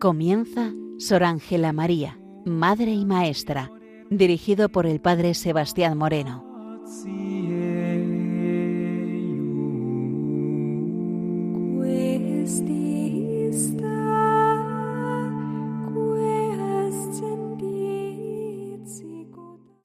Comienza Sor Ángela María, Madre y Maestra, dirigido por el Padre Sebastián Moreno.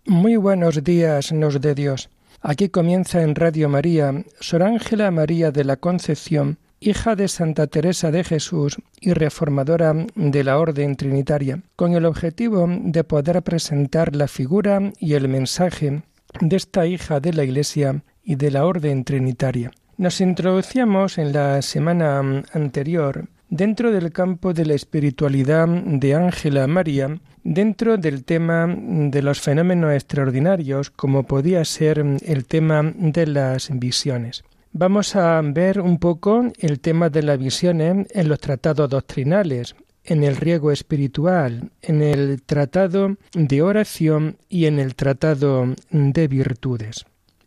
Muy buenos días, nos de Dios. Aquí comienza en Radio María, Sor Ángela María de la Concepción, hija de Santa Teresa de Jesús y reformadora de la Orden Trinitaria, con el objetivo de poder presentar la figura y el mensaje de esta hija de la Iglesia y de la Orden Trinitaria. Nos introducíamos en la semana anterior dentro del campo de la espiritualidad de Ángela María, dentro del tema de los fenómenos extraordinarios, como podía ser el tema de las visiones. Vamos a ver un poco el tema de las visiones en los tratados doctrinales, en el riego espiritual, en el tratado de oración y en el tratado de virtudes.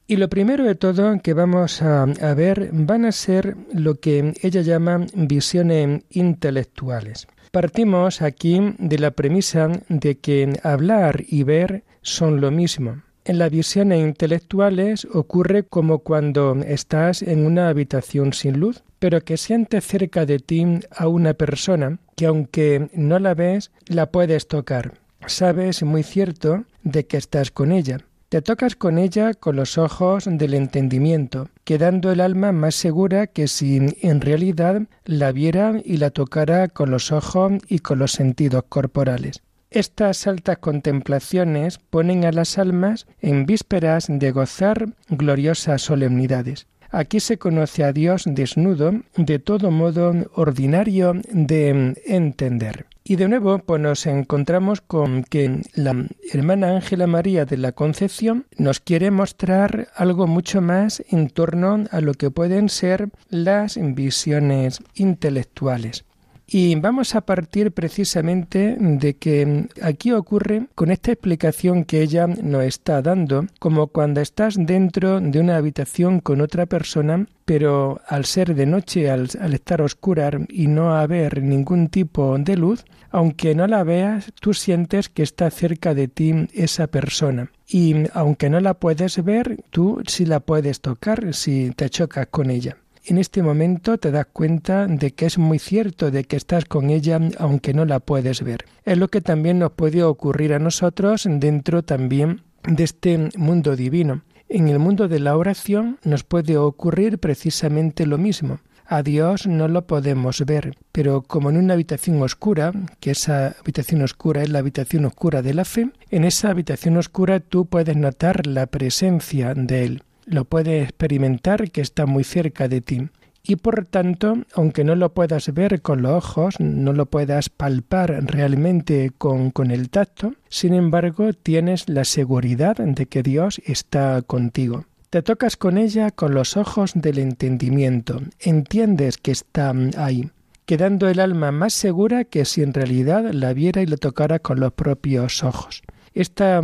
Y lo primero de todo que vamos a ver van a ser lo que ella llama visiones intelectuales. Partimos aquí de la premisa de que hablar y ver son lo mismo. En las visiones intelectuales ocurre como cuando estás en una habitación sin luz, pero que sientes cerca de ti a una persona que, aunque no la ves, la puedes tocar. Sabes muy cierto de que estás con ella. Te tocas con ella con los ojos del entendimiento, quedando el alma más segura que si en realidad la viera y la tocara con los ojos y con los sentidos corporales. Estas altas contemplaciones ponen a las almas en vísperas de gozar gloriosas solemnidades. Aquí se conoce a Dios desnudo, de todo modo ordinario de entender. Y de nuevo pues nos encontramos con que la hermana Ángela María de la Concepción nos quiere mostrar algo mucho más en torno a lo que pueden ser las visiones intelectuales. Y vamos a partir precisamente de que aquí ocurre con esta explicación que ella nos está dando, como cuando estás dentro de una habitación con otra persona, pero al ser de noche, al estar oscura y no haber ningún tipo de luz, aunque no la veas, tú sientes que está cerca de ti esa persona. Y aunque no la puedes ver, tú sí la puedes tocar si te chocas con ella. En este momento te das cuenta de que es muy cierto de que estás con ella aunque no la puedes ver. Es lo que también nos puede ocurrir a nosotros dentro también de este mundo divino. En el mundo de la oración nos puede ocurrir precisamente lo mismo. A Dios no lo podemos ver, pero como en una habitación oscura, que esa habitación oscura es la habitación oscura de la fe, en esa habitación oscura tú puedes notar la presencia de Él. Lo puedes experimentar que está muy cerca de ti y por tanto, aunque no lo puedas ver con los ojos, no lo puedas palpar realmente con el tacto, sin embargo tienes la seguridad de que Dios está contigo. Te tocas con ella con los ojos del entendimiento, entiendes que está ahí, quedando el alma más segura que si en realidad la viera y la tocara con los propios ojos. Esta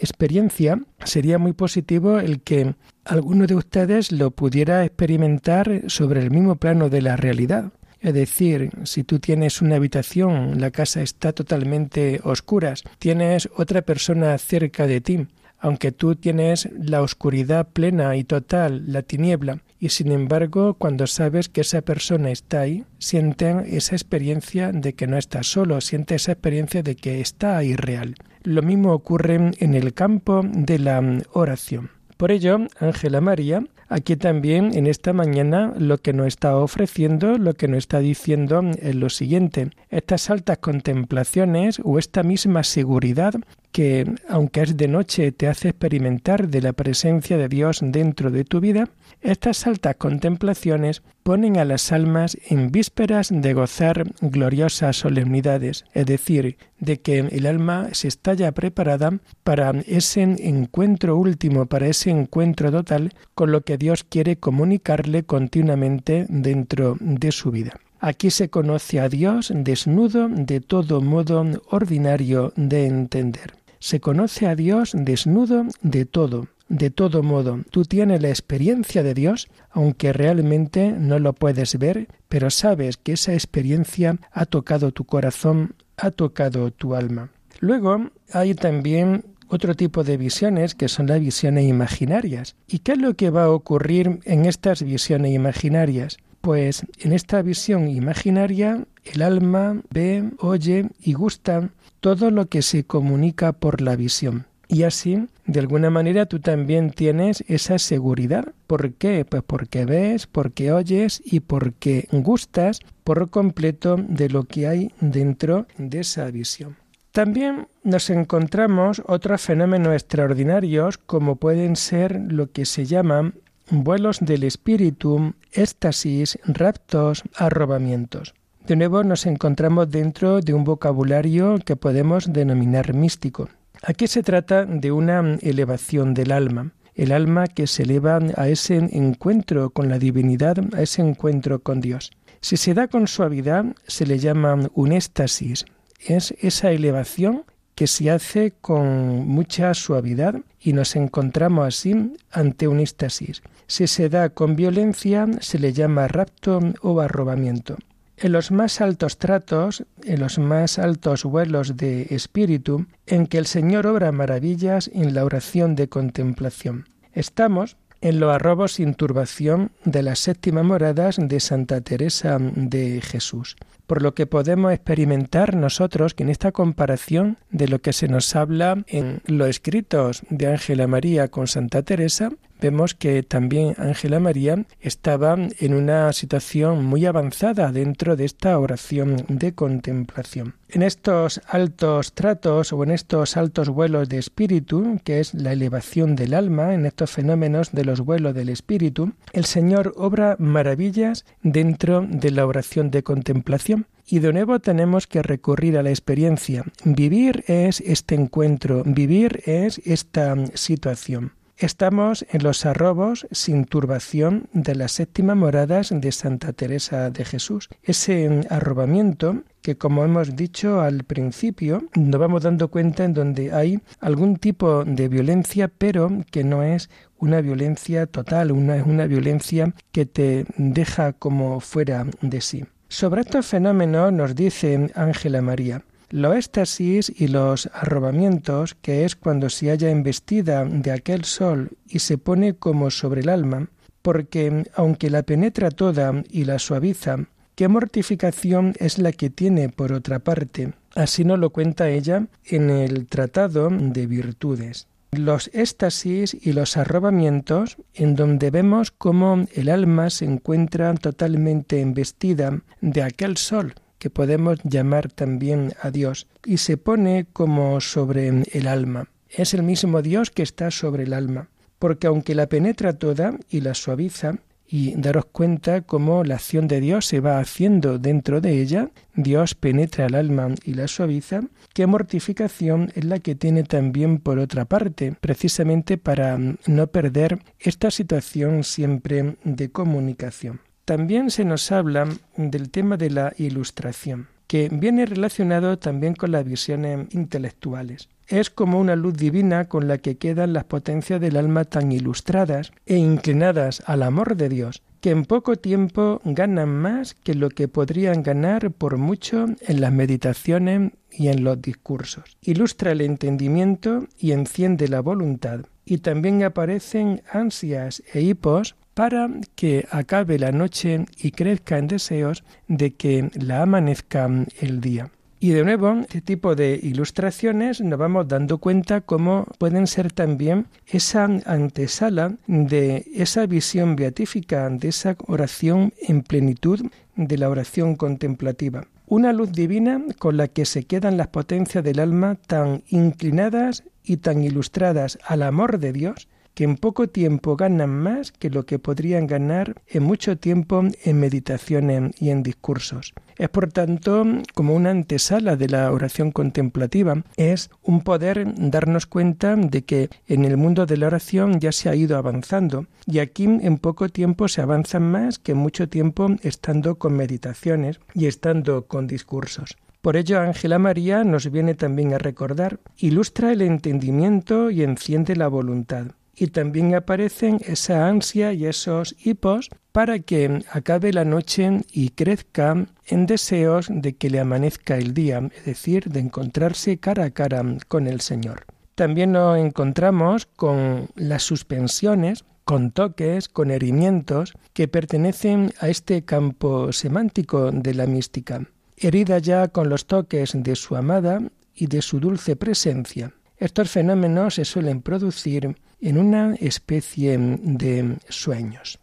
experiencia sería muy positivo el que alguno de ustedes lo pudiera experimentar sobre el mismo plano de la realidad. Es decir, si tú tienes una habitación, la casa está totalmente oscura, tienes otra persona cerca de ti, aunque tú tienes la oscuridad plena y total, la tiniebla, y sin embargo, cuando sabes que esa persona está ahí, sientes esa experiencia de que no estás solo, sientes esa experiencia de que está ahí real. Lo mismo ocurre en el campo de la oración. Por ello, Ángela María, aquí también en esta mañana lo que nos está ofreciendo, lo que nos está diciendo es lo siguiente. Estas altas contemplaciones o esta misma seguridad que, aunque es de noche, te hace experimentar de la presencia de Dios dentro de tu vida, estas altas contemplaciones ponen a las almas en vísperas de gozar gloriosas solemnidades, es decir, de que el alma se está ya preparada para ese encuentro último, para ese encuentro total con lo que Dios quiere comunicarle continuamente dentro de su vida. Aquí se conoce a Dios desnudo de todo modo ordinario de entender. Se conoce a Dios desnudo de todo modo. Tú tienes la experiencia de Dios, aunque realmente no lo puedes ver, pero sabes que esa experiencia ha tocado tu corazón, ha tocado tu alma. Luego hay también otro tipo de visiones, que son las visiones imaginarias. ¿Y qué es lo que va a ocurrir en estas visiones imaginarias? Pues en esta visión imaginaria el alma ve, oye y gusta todo lo que se comunica por la visión. Y así, de alguna manera, tú también tienes esa seguridad. ¿Por qué? Pues porque ves, porque oyes y porque gustas por completo de lo que hay dentro de esa visión. También nos encontramos otros fenómenos extraordinarios, como pueden ser lo que se llaman vuelos del espíritu, éxtasis, raptos, arrobamientos. De nuevo nos encontramos dentro de un vocabulario que podemos denominar místico. Aquí se trata de una elevación del alma, el alma que se eleva a ese encuentro con la divinidad, a ese encuentro con Dios. Si se da con suavidad, se le llama un éxtasis. Es esa elevación que se hace con mucha suavidad y nos encontramos así ante un éxtasis. Si se da con violencia, se le llama rapto o arrobamiento. En los más altos tratos, en los más altos vuelos de espíritu, en que el Señor obra maravillas en la oración de contemplación. Estamos en los arrobos sin turbación de las séptimas moradas de Santa Teresa de Jesús. Por lo que podemos experimentar nosotros que en esta comparación de lo que se nos habla en los escritos de Ángela María con Santa Teresa, vemos que también Ángela María estaba en una situación muy avanzada dentro de esta oración de contemplación. En estos altos tratos o en estos altos vuelos de espíritu, que es la elevación del alma, en estos fenómenos de los vuelos del espíritu, el Señor obra maravillas dentro de la oración de contemplación. Y de nuevo tenemos que recurrir a la experiencia. Vivir es este encuentro, vivir es esta situación. Estamos en los arrobos sin turbación de las séptimas moradas de Santa Teresa de Jesús. Ese arrobamiento que, como hemos dicho al principio, nos vamos dando cuenta en donde hay algún tipo de violencia, pero que no es una violencia total, una violencia que te deja como fuera de sí. Sobre estos fenómenos nos dice Ángela María: los éxtasis y los arrobamientos, que es cuando se halla embestida de aquel sol y se pone como sobre el alma, porque aunque la penetra toda y la suaviza, ¿qué mortificación es la que tiene por otra parte? Así nos lo cuenta ella en el Tratado de Virtudes. Los éxtasis y los arrobamientos, en donde vemos cómo el alma se encuentra totalmente embestida de aquel sol, que podemos llamar también a Dios, y se pone como sobre el alma. Es el mismo Dios que está sobre el alma, porque aunque la penetra toda y la suaviza, y daros cuenta cómo la acción de Dios se va haciendo dentro de ella, Dios penetra el alma y la suaviza, qué mortificación es la que tiene también por otra parte, precisamente para no perder esta situación siempre de comunicación. También se nos habla del tema de la ilustración, que viene relacionado también con las visiones intelectuales. Es como una luz divina con la que quedan las potencias del alma tan ilustradas e inclinadas al amor de Dios, que en poco tiempo ganan más que lo que podrían ganar por mucho en las meditaciones y en los discursos. Ilustra el entendimiento y enciende la voluntad, y también aparecen ansias e hipos para que acabe la noche y crezca en deseos de que la amanezca el día. Y de nuevo, este tipo de ilustraciones nos vamos dando cuenta cómo pueden ser también esa antesala de esa visión beatífica, de esa oración en plenitud, de la oración contemplativa. una luz divina con la que se quedan las potencias del alma tan inclinadas y tan ilustradas al amor de Dios, que en poco tiempo ganan más que lo que podrían ganar en mucho tiempo en meditaciones y en discursos. Es, por tanto, como una antesala de la oración contemplativa, es un poder darnos cuenta de que en el mundo de la oración ya se ha ido avanzando, y aquí en poco tiempo se avanzan más que en mucho tiempo estando con meditaciones y estando con discursos. Por ello, Ángela María nos viene también a recordar, ilustra el entendimiento y enciende la voluntad. Y también aparecen esa ansia y esos hipos para que acabe la noche y crezca en deseos de que le amanezca el día, es decir, de encontrarse cara a cara con el Señor. También nos encontramos con las suspensiones, con toques, con herimientos que pertenecen a este campo semántico de la mística, herida ya con los toques de su amada y de su dulce presencia. Estos fenómenos se suelen producir en una especie de sueños.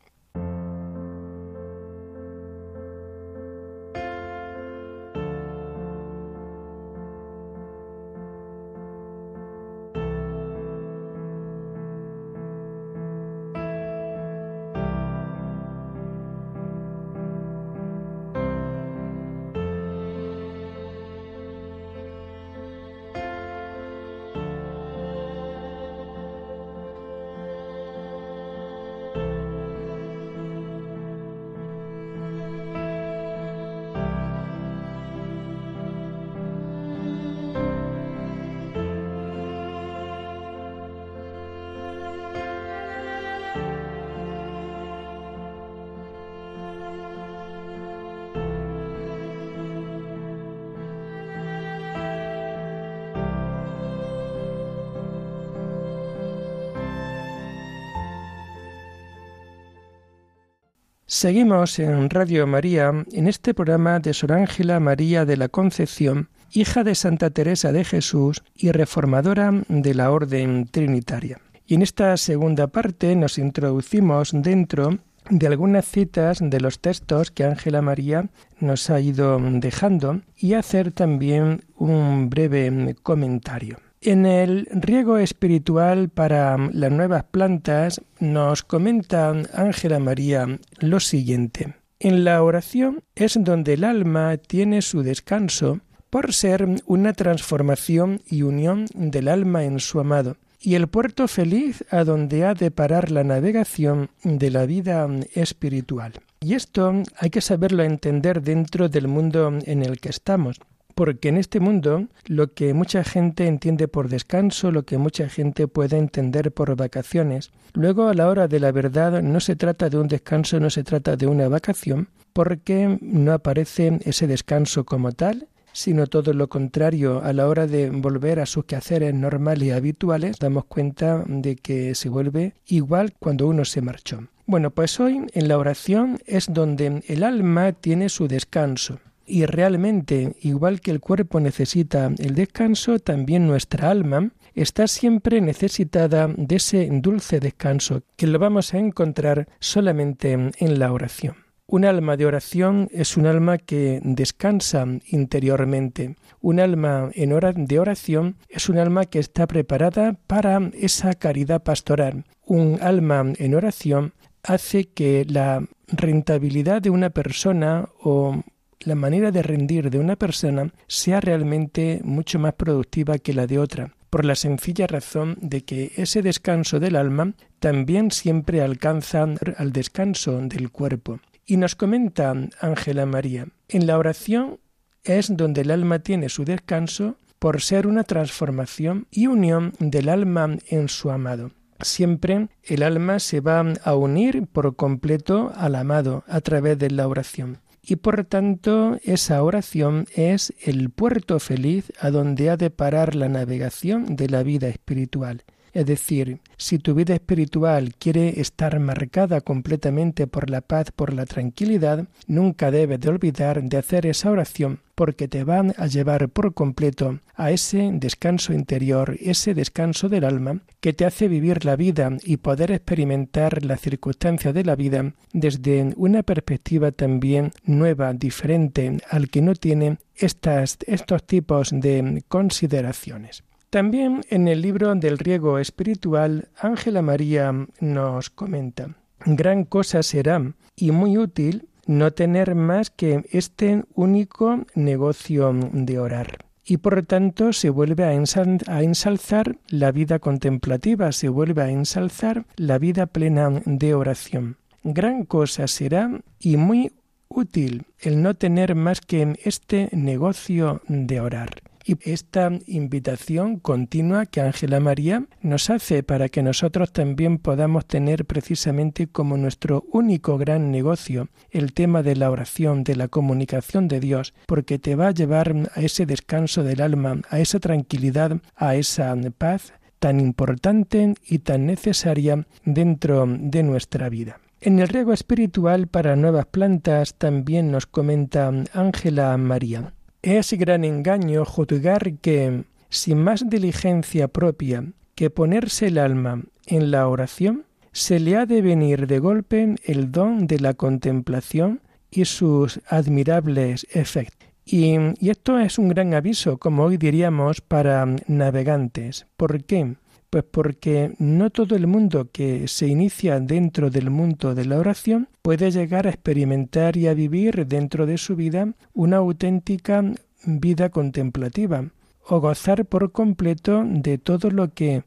Seguimos en Radio María en este programa de Sor Ángela María de la Concepción, hija de Santa Teresa de Jesús y reformadora de la Orden Trinitaria. Y en esta segunda parte nos introducimos dentro de algunas citas de los textos que Ángela María nos ha ido dejando y hacer también un breve comentario. En el riego espiritual para las nuevas plantas nos comenta Ángela María lo siguiente. En la oración es donde el alma tiene su descanso por ser una transformación y unión del alma en su amado y el puerto feliz a donde ha de parar la navegación de la vida espiritual. Y esto hay que saberlo entender dentro del mundo en el que estamos. Porque en este mundo lo que mucha gente entiende por descanso, lo que mucha gente puede entender por vacaciones, luego a la hora de la verdad no se trata de un descanso, no se trata de una vacación, porque no aparece ese descanso como tal, sino todo lo contrario. A la hora de volver a sus quehaceres normales y habituales, damos cuenta de que se vuelve igual cuando uno se marchó. Bueno, pues hoy en la oración es donde el alma tiene su descanso. Y realmente, igual que el cuerpo necesita el descanso, también nuestra alma está siempre necesitada de ese dulce descanso que lo vamos a encontrar solamente en la oración. Un alma de oración es un alma que descansa interiormente. Un alma en hora de oración es un alma que está preparada para esa caridad pastoral. Un alma en oración hace que la rentabilidad de una persona o la manera de rendir de una persona sea realmente mucho más productiva que la de otra, por la sencilla razón de que ese descanso del alma también siempre alcanza al descanso del cuerpo. Y nos comenta Ángela María, en la oración es donde el alma tiene su descanso por ser una transformación y unión del alma en su amado. Siempre el alma se va a unir por completo al amado a través de la oración. Y por tanto, esa oración es el puerto feliz a donde ha de parar la navegación de la vida espiritual. Es decir, si tu vida espiritual quiere estar marcada completamente por la paz, por la tranquilidad, nunca debes de olvidar de hacer esa oración, porque te van a llevar por completo a ese descanso interior, ese descanso del alma, que te hace vivir la vida y poder experimentar las circunstancias de la vida desde una perspectiva también nueva, diferente, al que no tiene estos tipos de consideraciones. También en el libro del riego espiritual, Ángela María nos comenta: gran cosa será y muy útil no tener más que este único negocio de orar. Y por lo tanto se vuelve a ensalzar la vida contemplativa, se vuelve a ensalzar la vida plena de oración. Gran cosa será y muy útil el no tener más que este negocio de orar. Y esta invitación continua que Ángela María nos hace para que nosotros también podamos tener precisamente como nuestro único gran negocio el tema de la oración, de la comunicación de Dios, porque te va a llevar a ese descanso del alma, a esa tranquilidad, a esa paz tan importante y tan necesaria dentro de nuestra vida. En el riego espiritual para nuevas plantas también nos comenta Ángela María: es gran engaño juzgar que, sin más diligencia propia que ponerse el alma en la oración, se le ha de venir de golpe el don de la contemplación y sus admirables efectos. Y esto es un gran aviso, como hoy diríamos, para navegantes. ¿Por qué? Pues porque no todo el mundo que se inicia dentro del mundo de la oración puede llegar a experimentar y a vivir dentro de su vida una auténtica vida contemplativa o gozar por completo de todo lo que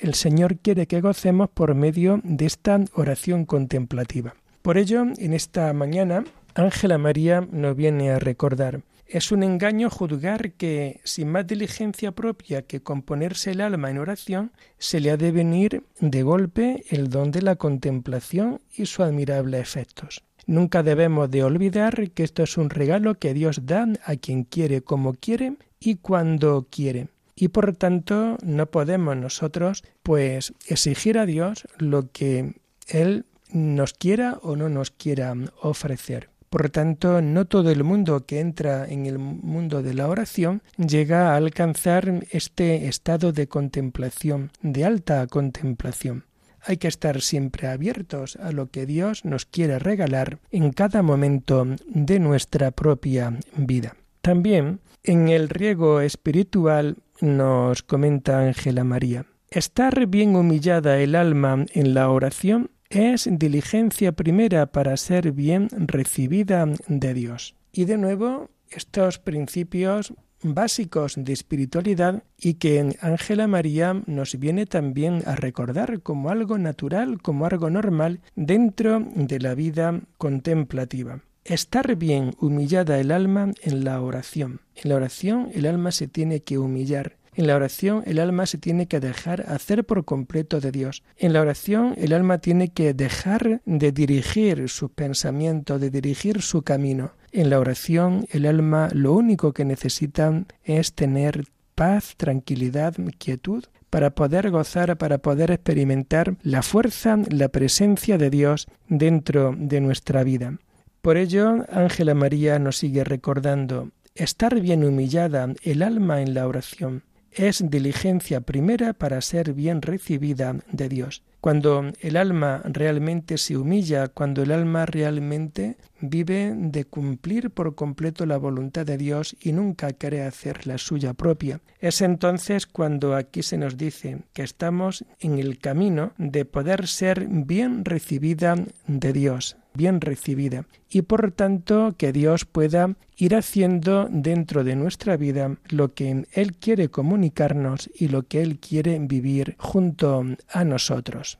el Señor quiere que gocemos por medio de esta oración contemplativa. Por ello, en esta mañana, Ángela María nos viene a recordar: es un engaño juzgar que, sin más diligencia propia que componerse el alma en oración, se le ha de venir de golpe el don de la contemplación y sus admirables efectos. Nunca debemos de olvidar que esto es un regalo que Dios da a quien quiere, como quiere y cuando quiere. Y por tanto, no podemos nosotros, pues, exigir a Dios lo que Él nos quiera o no nos quiera ofrecer. Por tanto, no todo el mundo que entra en el mundo de la oración llega a alcanzar este estado de contemplación, de alta contemplación. Hay que estar siempre abiertos a lo que Dios nos quiere regalar en cada momento de nuestra propia vida. También, en el riego espiritual, nos comenta Ángela María: estar bien humillada el alma en la oración es diligencia primera para ser bien recibida de Dios. Y de nuevo, estos principios básicos de espiritualidad y que Ángela María nos viene también a recordar como algo natural, como algo normal dentro de la vida contemplativa. Estar bien humillada el alma en la oración. En la oración el alma se tiene que humillar. En la oración el alma se tiene que dejar hacer por completo de Dios. En la oración el alma tiene que dejar de dirigir sus pensamientos, de dirigir su camino. En la oración el alma lo único que necesita es tener paz, tranquilidad, quietud, para poder gozar, para poder experimentar la fuerza, la presencia de Dios dentro de nuestra vida. Por ello, Ángela María nos sigue recordando: estar bien humillada el alma en la oración es diligencia primera para ser bien recibida de Dios. Cuando el alma realmente se humilla, cuando el alma realmente vive de cumplir por completo la voluntad de Dios y nunca quiere hacer la suya propia, es entonces cuando aquí se nos dice que estamos en el camino de poder ser bien recibida de Dios, bien recibida, y por tanto que Dios pueda ir haciendo dentro de nuestra vida lo que Él quiere comunicarnos y lo que Él quiere vivir junto a nosotros.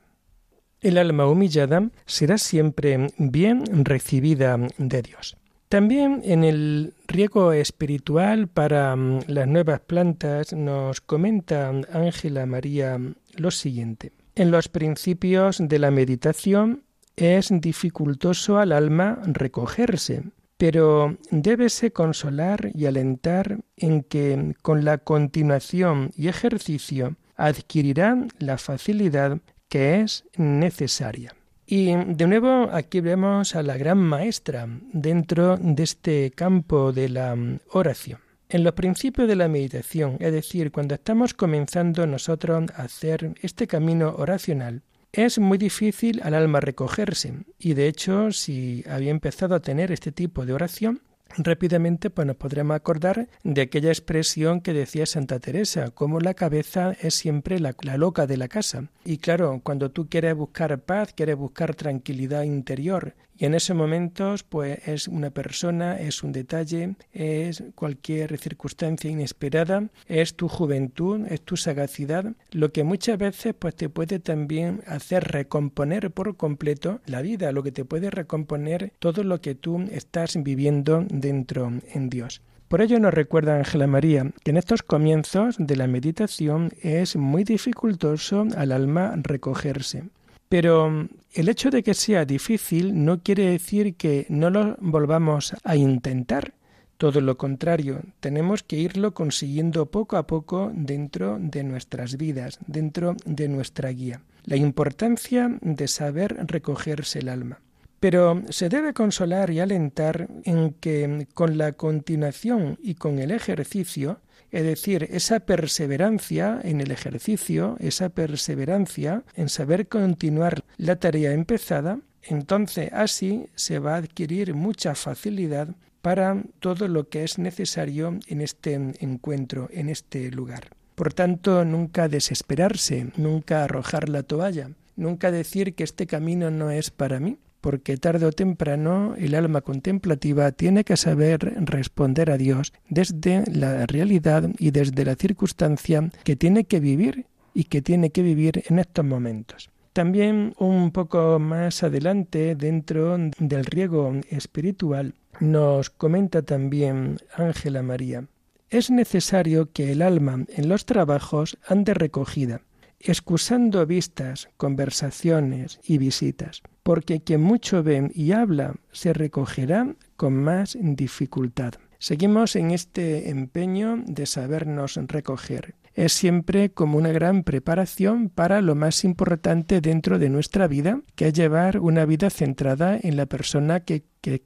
El alma humillada será siempre bien recibida de Dios. También en el riego espiritual para las nuevas plantas nos comenta Ángela María lo siguiente: en los principios de la meditación es dificultoso al alma recogerse, pero débese consolar y alentar en que, con la continuación y ejercicio, adquirirán la facilidad que es necesaria. Y de nuevo aquí vemos a la gran maestra dentro de este campo de la oración. En los principios de la meditación, es decir, cuando estamos comenzando nosotros a hacer este camino oracional, es muy difícil al alma recogerse y de hecho si había empezado a tener este tipo de oración, rápidamente pues nos podremos acordar de aquella expresión que decía Santa Teresa, como la cabeza es siempre la loca de la casa. Y claro, cuando tú quieres buscar paz, quieres buscar tranquilidad interior, y en esos momentos pues es una persona, es un detalle, es cualquier circunstancia inesperada, es tu juventud, es tu sagacidad, lo que muchas veces pues te puede también hacer recomponer por completo la vida, lo que te puede recomponer todo lo que tú estás viviendo dentro en Dios. Por ello nos recuerda Ángela María que en estos comienzos de la meditación es muy dificultoso al alma recogerse. Pero el hecho de que sea difícil no quiere decir que no lo volvamos a intentar. Todo lo contrario, tenemos que irlo consiguiendo poco a poco dentro de nuestras vidas, dentro de nuestra guía. La importancia de saber recogerse el alma. Pero se debe consolar y alentar en que con la continuación y con el ejercicio, es decir, esa perseverancia en el ejercicio, esa perseverancia en saber continuar la tarea empezada, entonces así se va a adquirir mucha facilidad para todo lo que es necesario en este encuentro, en este lugar. Por tanto, nunca desesperarse, nunca arrojar la toalla, nunca decir que este camino no es para mí. Porque tarde o temprano el alma contemplativa tiene que saber responder a Dios desde la realidad y desde la circunstancia que tiene que vivir y que tiene que vivir en estos momentos. También un poco más adelante, dentro del riego espiritual, nos comenta también Ángela María: es necesario que el alma en los trabajos ande recogida, excusando vistas, conversaciones y visitas, porque quien mucho ve y habla se recogerá con más dificultad. Seguimos en este empeño de sabernos recoger. Es siempre como una gran preparación para lo más importante dentro de nuestra vida, que es llevar una vida centrada en la persona que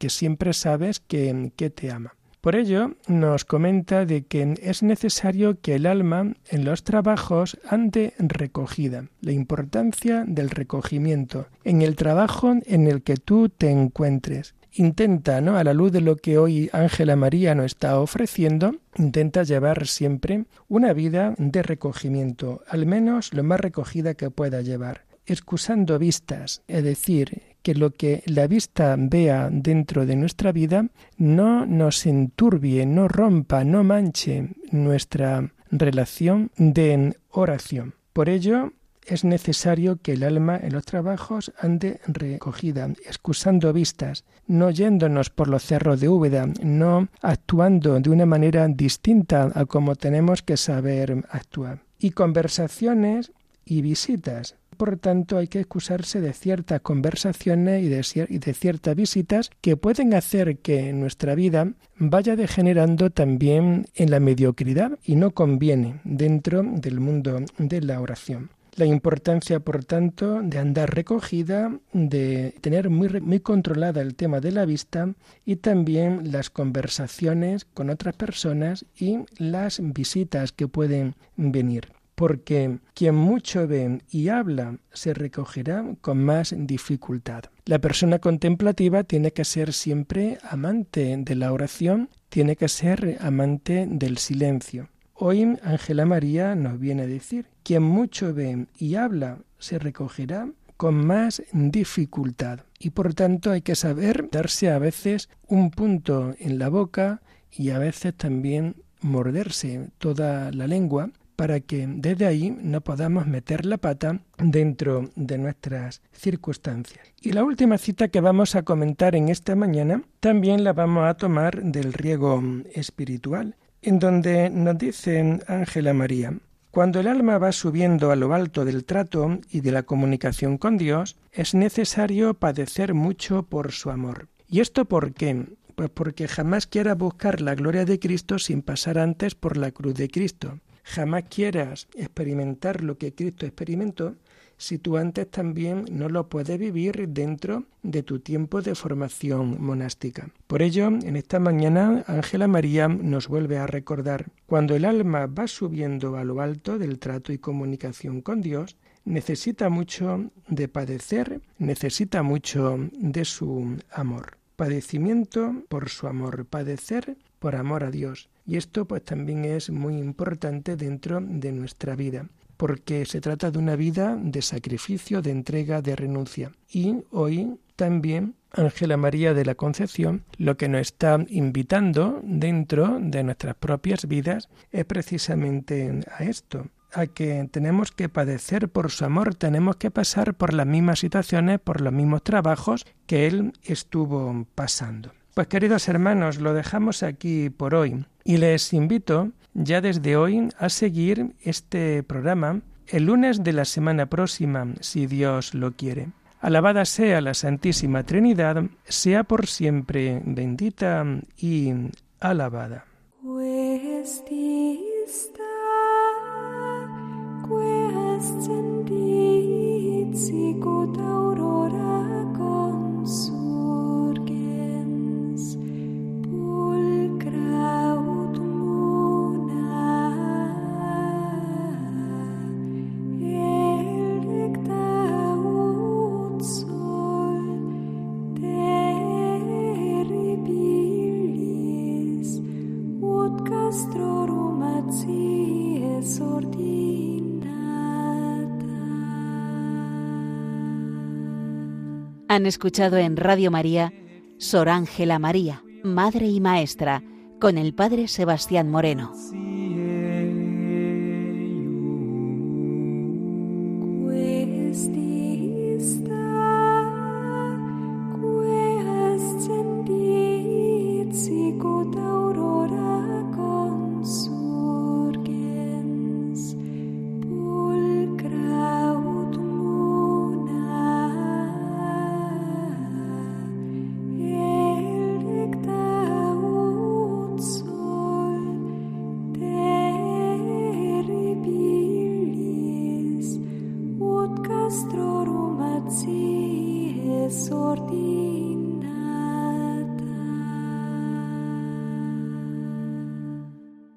siempre sabes que te ama. Por ello, nos comenta de que es necesario que el alma en los trabajos ande recogida. La importancia del recogimiento en el trabajo en el que tú te encuentres. Intenta, ¿no?, a la luz de lo que hoy Ángela María nos está ofreciendo, intenta llevar siempre una vida de recogimiento, al menos lo más recogida que pueda llevar, excusando vistas, es decir, que lo que la vista vea dentro de nuestra vida no nos enturbie, no rompa, no manche nuestra relación de oración. Por ello, es necesario que el alma en los trabajos ande recogida, excusando vistas, no yéndonos por los cerros de Úbeda, no actuando de una manera distinta a como tenemos que saber actuar. Y conversaciones y visitas. Por tanto, hay que excusarse de ciertas conversaciones y de ciertas visitas que pueden hacer que nuestra vida vaya degenerando también en la mediocridad y no conviene dentro del mundo de la oración. La importancia, por tanto, de andar recogida, de tener muy controlada el tema de la vista y también las conversaciones con otras personas y las visitas que pueden venir. Porque quien mucho ve y habla se recogerá con más dificultad. La persona contemplativa tiene que ser siempre amante de la oración, tiene que ser amante del silencio. Hoy Ángela María nos viene a decir: quien mucho ve y habla se recogerá con más dificultad. Y por tanto hay que saber darse a veces un punto en la boca y a veces también morderse toda la lengua, para que desde ahí no podamos meter la pata dentro de nuestras circunstancias. Y la última cita que vamos a comentar en esta mañana también la vamos a tomar del riego espiritual, en donde nos dice Ángela María: cuando el alma va subiendo a lo alto del trato y de la comunicación con Dios, es necesario padecer mucho por su amor. ¿Y esto por qué? Pues porque jamás quiera buscar la gloria de Cristo sin pasar antes por la cruz de Cristo. Jamás quieras experimentar lo que Cristo experimentó si tú antes también no lo puedes vivir dentro de tu tiempo de formación monástica. Por ello, en esta mañana, Ángela María nos vuelve a recordar: cuando el alma va subiendo a lo alto del trato y comunicación con Dios, necesita mucho de padecer, necesita mucho de su amor. Padecimiento por su amor, padecer por amor a Dios. Y esto pues también es muy importante dentro de nuestra vida, porque se trata de una vida de sacrificio, de entrega, de renuncia. Y hoy también Ángela María de la Concepción lo que nos está invitando dentro de nuestras propias vidas es precisamente a esto, a que tenemos que padecer por su amor, tenemos que pasar por las mismas situaciones, por los mismos trabajos que él estuvo pasando. Pues queridos hermanos, lo dejamos aquí por hoy y les invito ya desde hoy a seguir este programa el lunes de la semana próxima, si Dios lo quiere. Alabada sea la Santísima Trinidad, sea por siempre bendita y alabada. Han escuchado en Radio María Sor Ángela María, Madre y Maestra, con el Padre Sebastián Moreno. Sorti